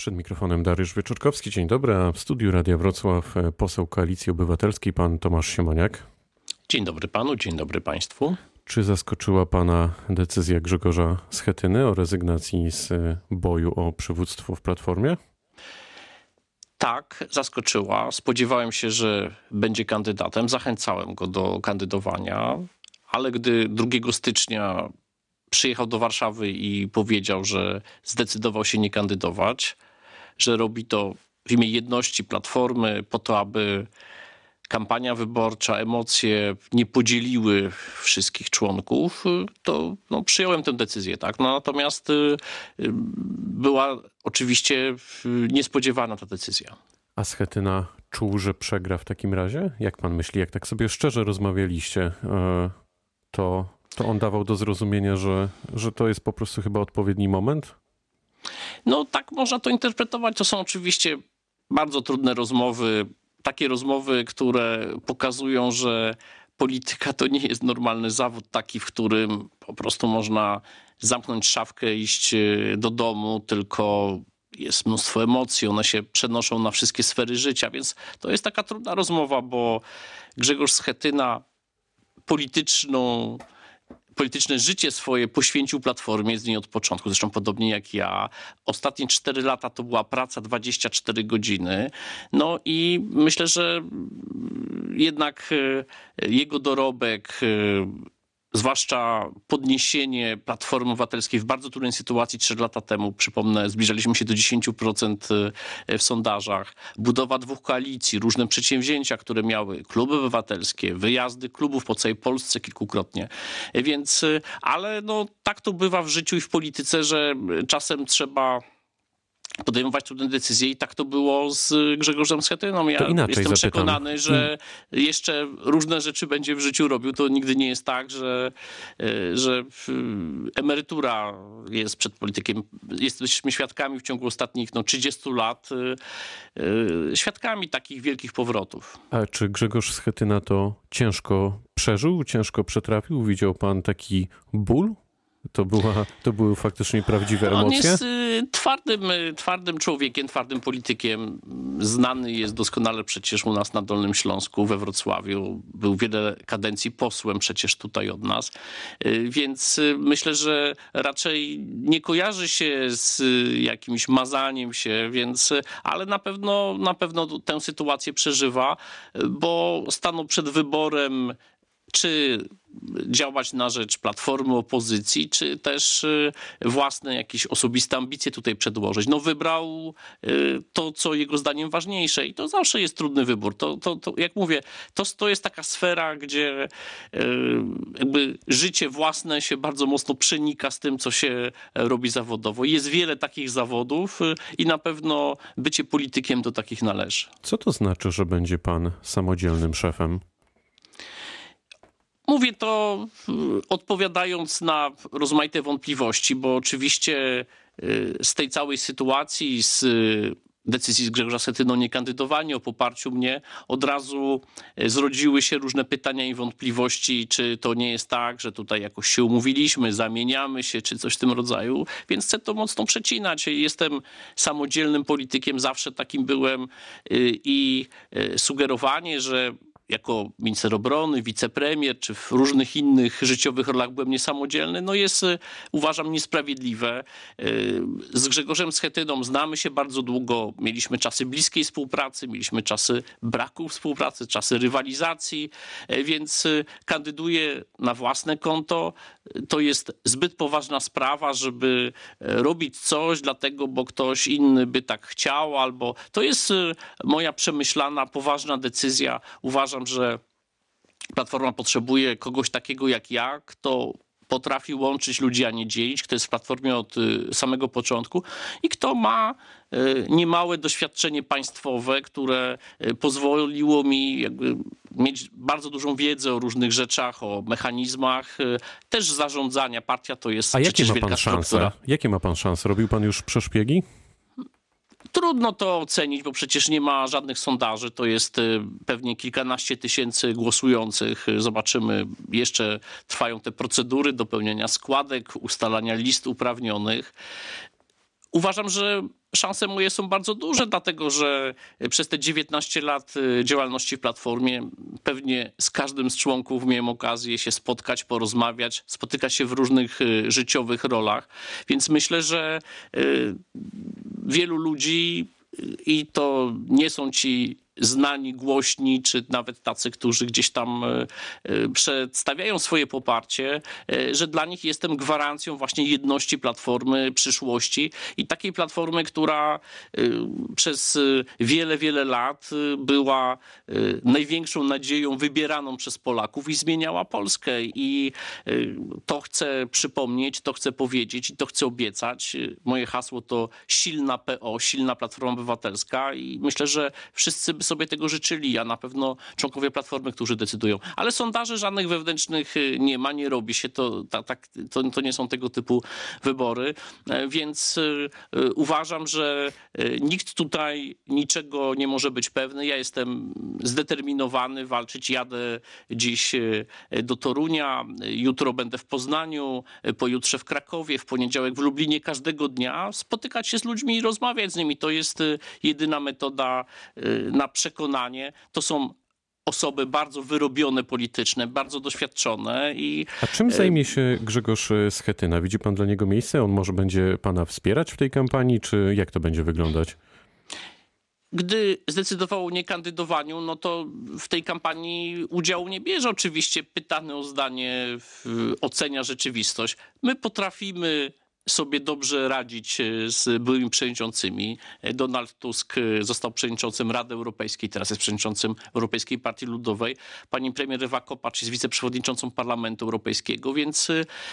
Przed mikrofonem Dariusz Wieczórkowski. Dzień dobry. A w studiu Radia Wrocław poseł Koalicji Obywatelskiej pan Tomasz Siemoniak. Dzień dobry panu, dzień dobry państwu. Czy zaskoczyła pana decyzja Grzegorza Schetyny o rezygnacji z boju o przywództwo w Platformie? Tak, zaskoczyła. Spodziewałem się, że będzie kandydatem. Zachęcałem go do kandydowania, ale gdy 2 stycznia przyjechał do Warszawy i powiedział, że zdecydował się nie kandydować, że robi to w imię jedności Platformy, po to, aby kampania wyborcza, emocje nie podzieliły wszystkich członków, to przyjąłem tę decyzję. Tak? Natomiast była oczywiście niespodziewana ta decyzja. A Schetyna czuł, że przegra w takim razie? Jak pan myśli, jak tak sobie szczerze rozmawialiście, to on dawał do zrozumienia, że to jest po prostu chyba odpowiedni moment? No tak można to interpretować. To są oczywiście bardzo trudne rozmowy. Takie rozmowy, które pokazują, że polityka to nie jest normalny zawód taki, w którym po prostu można zamknąć szafkę, iść do domu, tylko jest mnóstwo emocji, one się przenoszą na wszystkie sfery życia, więc to jest taka trudna rozmowa, bo Grzegorz Schetyna polityczne życie swoje poświęcił Platformie z niej od początku, zresztą podobnie jak ja. Ostatnie 4 lata to była praca 24 godziny. No i myślę, że jednak jego dorobek, zwłaszcza podniesienie Platformy Obywatelskiej w bardzo trudnej sytuacji 3 lata temu, przypomnę, zbliżaliśmy się do 10% w sondażach, budowa 2 koalicji, różne przedsięwzięcia, które miały kluby obywatelskie, wyjazdy klubów po całej Polsce kilkukrotnie. Więc, ale tak to bywa w życiu i w polityce, że czasem trzeba podejmować trudne decyzje i tak to było z Grzegorzem Schetyną. Ja jestem przekonany, że jeszcze różne rzeczy będzie w życiu robił. To nigdy nie jest tak, że emerytura jest przed politykiem. Jesteśmy świadkami w ciągu ostatnich 30 lat, świadkami takich wielkich powrotów. A czy Grzegorz Schetyna to ciężko przeżył, ciężko przetrafił? Widział pan taki ból? To były faktycznie prawdziwe emocje? On jest twardym człowiekiem, twardym politykiem. Znany jest doskonale przecież u nas na Dolnym Śląsku, we Wrocławiu. Był wiele kadencji posłem przecież tutaj od nas. Więc myślę, że raczej nie kojarzy się z jakimś mazaniem się, więc, ale na pewno tę sytuację przeżywa, bo stanął przed wyborem, czy działać na rzecz Platformy, opozycji, czy też własne jakieś osobiste ambicje tutaj przedłożyć. Wybrał to, co jego zdaniem ważniejsze i to zawsze jest trudny wybór. To jak mówię, to jest taka sfera, gdzie jakby życie własne się bardzo mocno przenika z tym, co się robi zawodowo. Jest wiele takich zawodów i na pewno bycie politykiem do takich należy. Co to znaczy, że będzie pan samodzielnym szefem? Mówię to odpowiadając na rozmaite wątpliwości, bo oczywiście z tej całej sytuacji, z decyzji z Grzegorza Schetyny o niekandydowanie, o poparciu mnie, od razu zrodziły się różne pytania i wątpliwości, czy to nie jest tak, że tutaj jakoś się umówiliśmy, zamieniamy się, czy coś w tym rodzaju, więc chcę to mocno przecinać. Jestem samodzielnym politykiem, zawsze takim byłem i sugerowanie, że jako minister obrony, wicepremier, czy w różnych innych życiowych rolach byłem niesamodzielny, jest, uważam, niesprawiedliwe. Z Grzegorzem Schetyną znamy się bardzo długo, mieliśmy czasy bliskiej współpracy, mieliśmy czasy braku współpracy, czasy rywalizacji, więc kandyduję na własne konto. To jest zbyt poważna sprawa, żeby robić coś dlatego, bo ktoś inny by tak chciał, albo to jest moja przemyślana, poważna decyzja. Uważam, że Platforma potrzebuje kogoś takiego jak ja, kto potrafi łączyć ludzi, a nie dzielić, kto jest w Platformie od samego początku i kto ma niemałe doświadczenie państwowe, które pozwoliło mi jakby mieć bardzo dużą wiedzę o różnych rzeczach, o mechanizmach, też zarządzania. Partia to jest przecież wielka struktura. Jakie ma pan szanse? Robił pan już przeszpiegi? Trudno to ocenić, bo przecież nie ma żadnych sondaży. To jest pewnie kilkanaście tysięcy głosujących. Zobaczymy. Jeszcze trwają te procedury dopełniania składek, ustalania list uprawnionych. Uważam, że szanse moje są bardzo duże, dlatego że przez te 19 lat działalności w Platformie pewnie z każdym z członków miałem okazję się spotkać, porozmawiać, spotykać się w różnych życiowych rolach. Więc myślę, że wielu ludzi, i to nie są ci znani, głośni, czy nawet tacy, którzy gdzieś tam przedstawiają swoje poparcie, że dla nich jestem gwarancją właśnie jedności Platformy przyszłości i takiej Platformy, która przez wiele, wiele lat była największą nadzieją wybieraną przez Polaków i zmieniała Polskę. I to chcę przypomnieć, to chcę powiedzieć i to chcę obiecać. Moje hasło to silna PO, silna Platforma Obywatelska i myślę, że wszyscy by sobie tego życzyli, a na pewno członkowie Platformy, którzy decydują. Ale sondaży żadnych wewnętrznych nie ma, nie robi się. To nie są tego typu wybory. Więc uważam, że nikt tutaj niczego nie może być pewny. Ja jestem zdeterminowany walczyć. Jadę dziś do Torunia, jutro będę w Poznaniu, pojutrze w Krakowie, w poniedziałek w Lublinie. Każdego dnia spotykać się z ludźmi i rozmawiać z nimi. To jest jedyna metoda na przekonanie. To są osoby bardzo wyrobione politycznie, bardzo doświadczone. A czym zajmie się Grzegorz Schetyna? Widzi pan dla niego miejsce? On może będzie pana wspierać w tej kampanii? Czy jak to będzie wyglądać? Gdy zdecydował o niekandydowaniu, no to w tej kampanii udziału nie bierze. Oczywiście pytany o zdanie, ocenia rzeczywistość. My potrafimy sobie dobrze radzić z byłymi przewodniczącymi. Donald Tusk został przewodniczącym Rady Europejskiej, teraz jest przewodniczącym Europejskiej Partii Ludowej. Pani premier Ewa Kopacz jest wiceprzewodniczącą Parlamentu Europejskiego, więc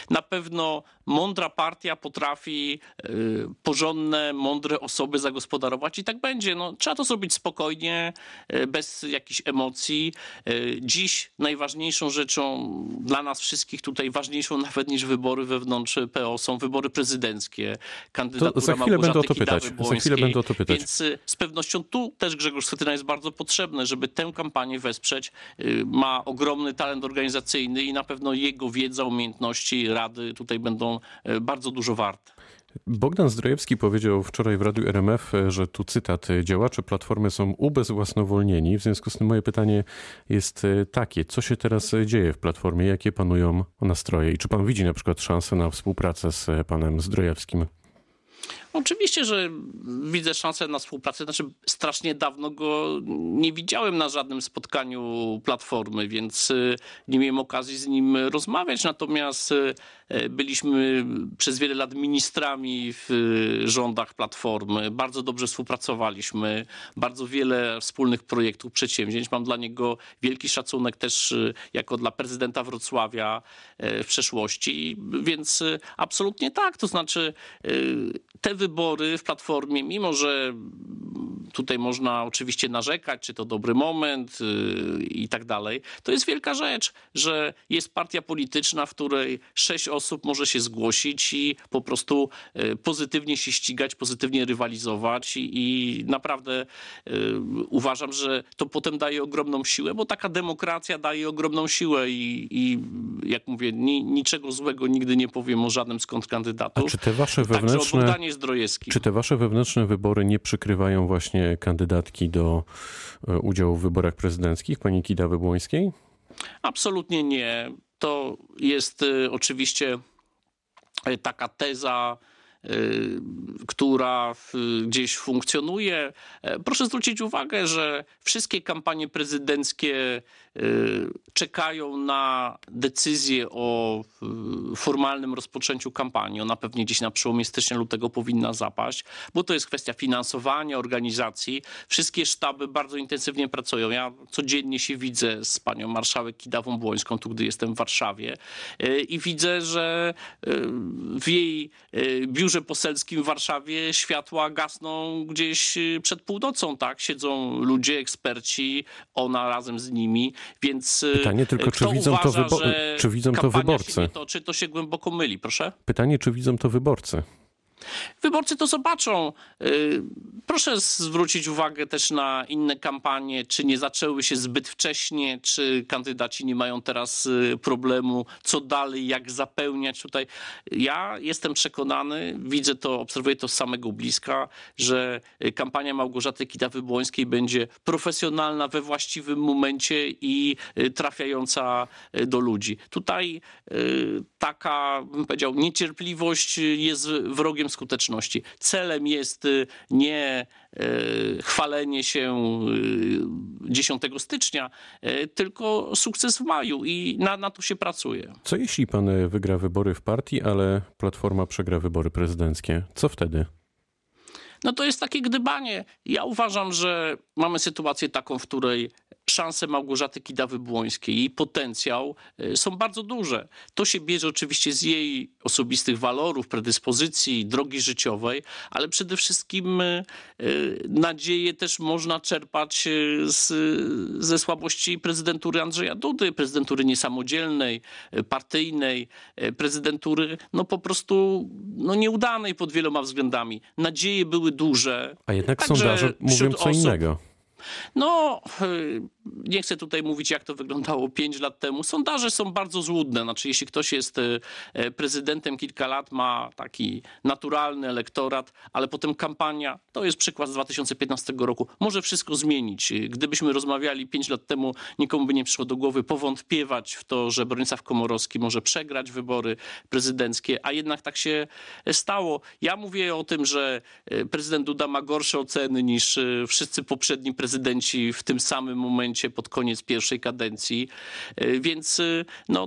na pewno mądra partia potrafi porządne, mądre osoby zagospodarować i tak będzie. No, trzeba to zrobić spokojnie, bez jakichś emocji. Dziś najważniejszą rzeczą dla nas wszystkich tutaj, ważniejszą nawet niż wybory wewnątrz PO, są wybory prezydenckie, kandydatura Małgorzaty Kidawy-Błońskiej. Więc z pewnością tu też Grzegorz Schetyna jest bardzo potrzebny, żeby tę kampanię wesprzeć. Ma ogromny talent organizacyjny i na pewno jego wiedza, umiejętności, rady tutaj będą bardzo dużo warte. Bogdan Zdrojewski powiedział wczoraj w Radiu RMF, że tu cytat, działacze Platformy są ubezwłasnowolnieni. W związku z tym moje pytanie jest takie, co się teraz dzieje w Platformie, jakie panują nastroje i czy pan widzi na przykład szansę na współpracę z panem Zdrojewskim? Oczywiście, że widzę szansę na współpracę. Znaczy, strasznie dawno go nie widziałem na żadnym spotkaniu Platformy, więc nie miałem okazji z nim rozmawiać. Natomiast byliśmy przez wiele lat ministrami w rządach Platformy. Bardzo dobrze współpracowaliśmy. Bardzo wiele wspólnych projektów, przedsięwzięć. Mam dla niego wielki szacunek też jako dla prezydenta Wrocławia w przeszłości. Więc absolutnie tak. To znaczy te wybory w Platformie, mimo że tutaj można oczywiście narzekać, czy to dobry moment i tak dalej, to jest wielka rzecz, że jest partia polityczna, w której 6 osób może się zgłosić i po prostu pozytywnie się ścigać, pozytywnie rywalizować i naprawdę uważam, że to potem daje ogromną siłę, bo taka demokracja daje ogromną siłę i jak mówię, niczego złego nigdy nie powiem o żadnym z kontrkandydatów. A czy te wasze wewnętrzne... Czy te wasze wewnętrzne wybory nie przykrywają właśnie kandydatki do udziału w wyborach prezydenckich pani Kidawy-Błońskiej? Absolutnie nie. To jest oczywiście taka teza, która gdzieś funkcjonuje. Proszę zwrócić uwagę, że wszystkie kampanie prezydenckie czekają na decyzję o formalnym rozpoczęciu kampanii. Ona pewnie gdzieś na przełomie stycznia lutego powinna zapaść, bo to jest kwestia finansowania, organizacji. Wszystkie sztaby bardzo intensywnie pracują. Ja codziennie się widzę z panią marszałek Kidawą-Błońską, tu gdy jestem w Warszawie i widzę, że w jej biurze poselskim w Warszawie światła gasną gdzieś przed północą, tak? Siedzą ludzie, eksperci, ona razem z nimi, więc pytanie tylko, czy widzą, uważa, to czy widzą to wyborcy? Się nie toczy, to się głęboko myli, proszę. Pytanie, czy widzą to wyborcy? Wyborcy to zobaczą. Proszę zwrócić uwagę też na inne kampanie, czy nie zaczęły się zbyt wcześnie, czy kandydaci nie mają teraz problemu, co dalej, jak zapełniać tutaj. Ja jestem przekonany, widzę to, obserwuję to z samego bliska, że kampania Małgorzaty Kidawy-Błońskiej będzie profesjonalna we właściwym momencie i trafiająca do ludzi. Tutaj taka, bym powiedział, niecierpliwość jest wrogiem skuteczności. Celem jest nie chwalenie się 10 stycznia, tylko sukces w maju i na to się pracuje. Co jeśli pan wygra wybory w partii, ale Platforma przegra wybory prezydenckie? Co wtedy? No to jest takie gdybanie. Ja uważam, że mamy sytuację taką, w której szanse Małgorzaty Kidawy-Błońskiej, jej potencjał są bardzo duże. To się bierze oczywiście z jej osobistych walorów, predyspozycji, drogi życiowej, ale przede wszystkim nadzieję też można czerpać ze słabości prezydentury Andrzeja Dudy, prezydentury niesamodzielnej, partyjnej, prezydentury po prostu nieudanej pod wieloma względami. Nadzieje były duże. A jednak sondaże mówią co innego. Nie chcę tutaj mówić, jak to wyglądało 5 lat temu. Sondaże są bardzo złudne. Znaczy, jeśli ktoś jest prezydentem kilka lat, ma taki naturalny elektorat, ale potem kampania, to jest przykład z 2015 roku, może wszystko zmienić. Gdybyśmy rozmawiali 5 lat temu, nikomu by nie przyszło do głowy powątpiewać w to, że Bronisław Komorowski może przegrać wybory prezydenckie, a jednak tak się stało. Ja mówię o tym, że prezydent Duda ma gorsze oceny niż wszyscy poprzedni prezydenci w tym samym momencie, pod koniec pierwszej kadencji. Więc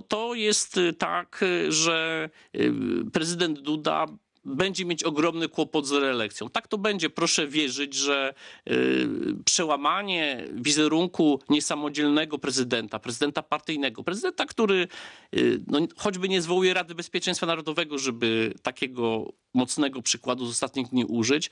to jest tak, że prezydent Duda będzie mieć ogromny kłopot z reelekcją. Tak to będzie. Proszę wierzyć, że przełamanie wizerunku niesamodzielnego prezydenta, prezydenta partyjnego, prezydenta, który choćby nie zwołuje Rady Bezpieczeństwa Narodowego, żeby takiego mocnego przykładu z ostatnich dni użyć,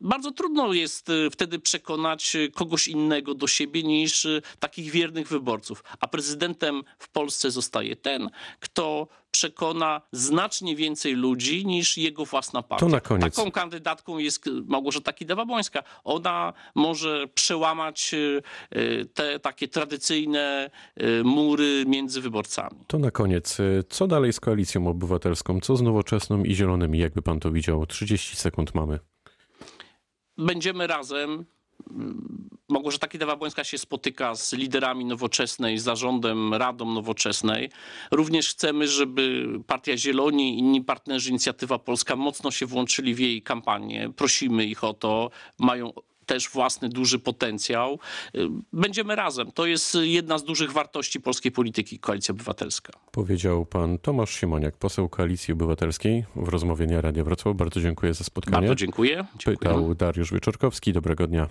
bardzo trudno jest wtedy przekonać kogoś innego do siebie niż takich wiernych wyborców. A prezydentem w Polsce zostaje ten, kto przekona znacznie więcej ludzi niż jego własna partia. To na koniec. Taką kandydatką jest Małgorzata Kidawa-Błońska. Ona może przełamać te takie tradycyjne mury między wyborcami. To na koniec. Co dalej z Koalicją Obywatelską? Co z Nowoczesną i Zielonymi? Jakby pan to widział? 30 sekund mamy. Będziemy razem. Małgorzata Kidawa-Błońska się spotyka z liderami Nowoczesnej, z zarządem, Radą Nowoczesnej. Również chcemy, żeby Partia Zieloni i inni partnerzy Inicjatywa Polska mocno się włączyli w jej kampanię. Prosimy ich o to. Mają też własny duży potencjał. Będziemy razem. To jest jedna z dużych wartości polskiej polityki, Koalicja Obywatelska. Powiedział pan Tomasz Siemoniak, poseł Koalicji Obywatelskiej w rozmowie na Radiu Wrocław. Bardzo dziękuję za spotkanie. Bardzo dziękuję. Pytał Dariusz Wieczórkowski. Dobrego dnia.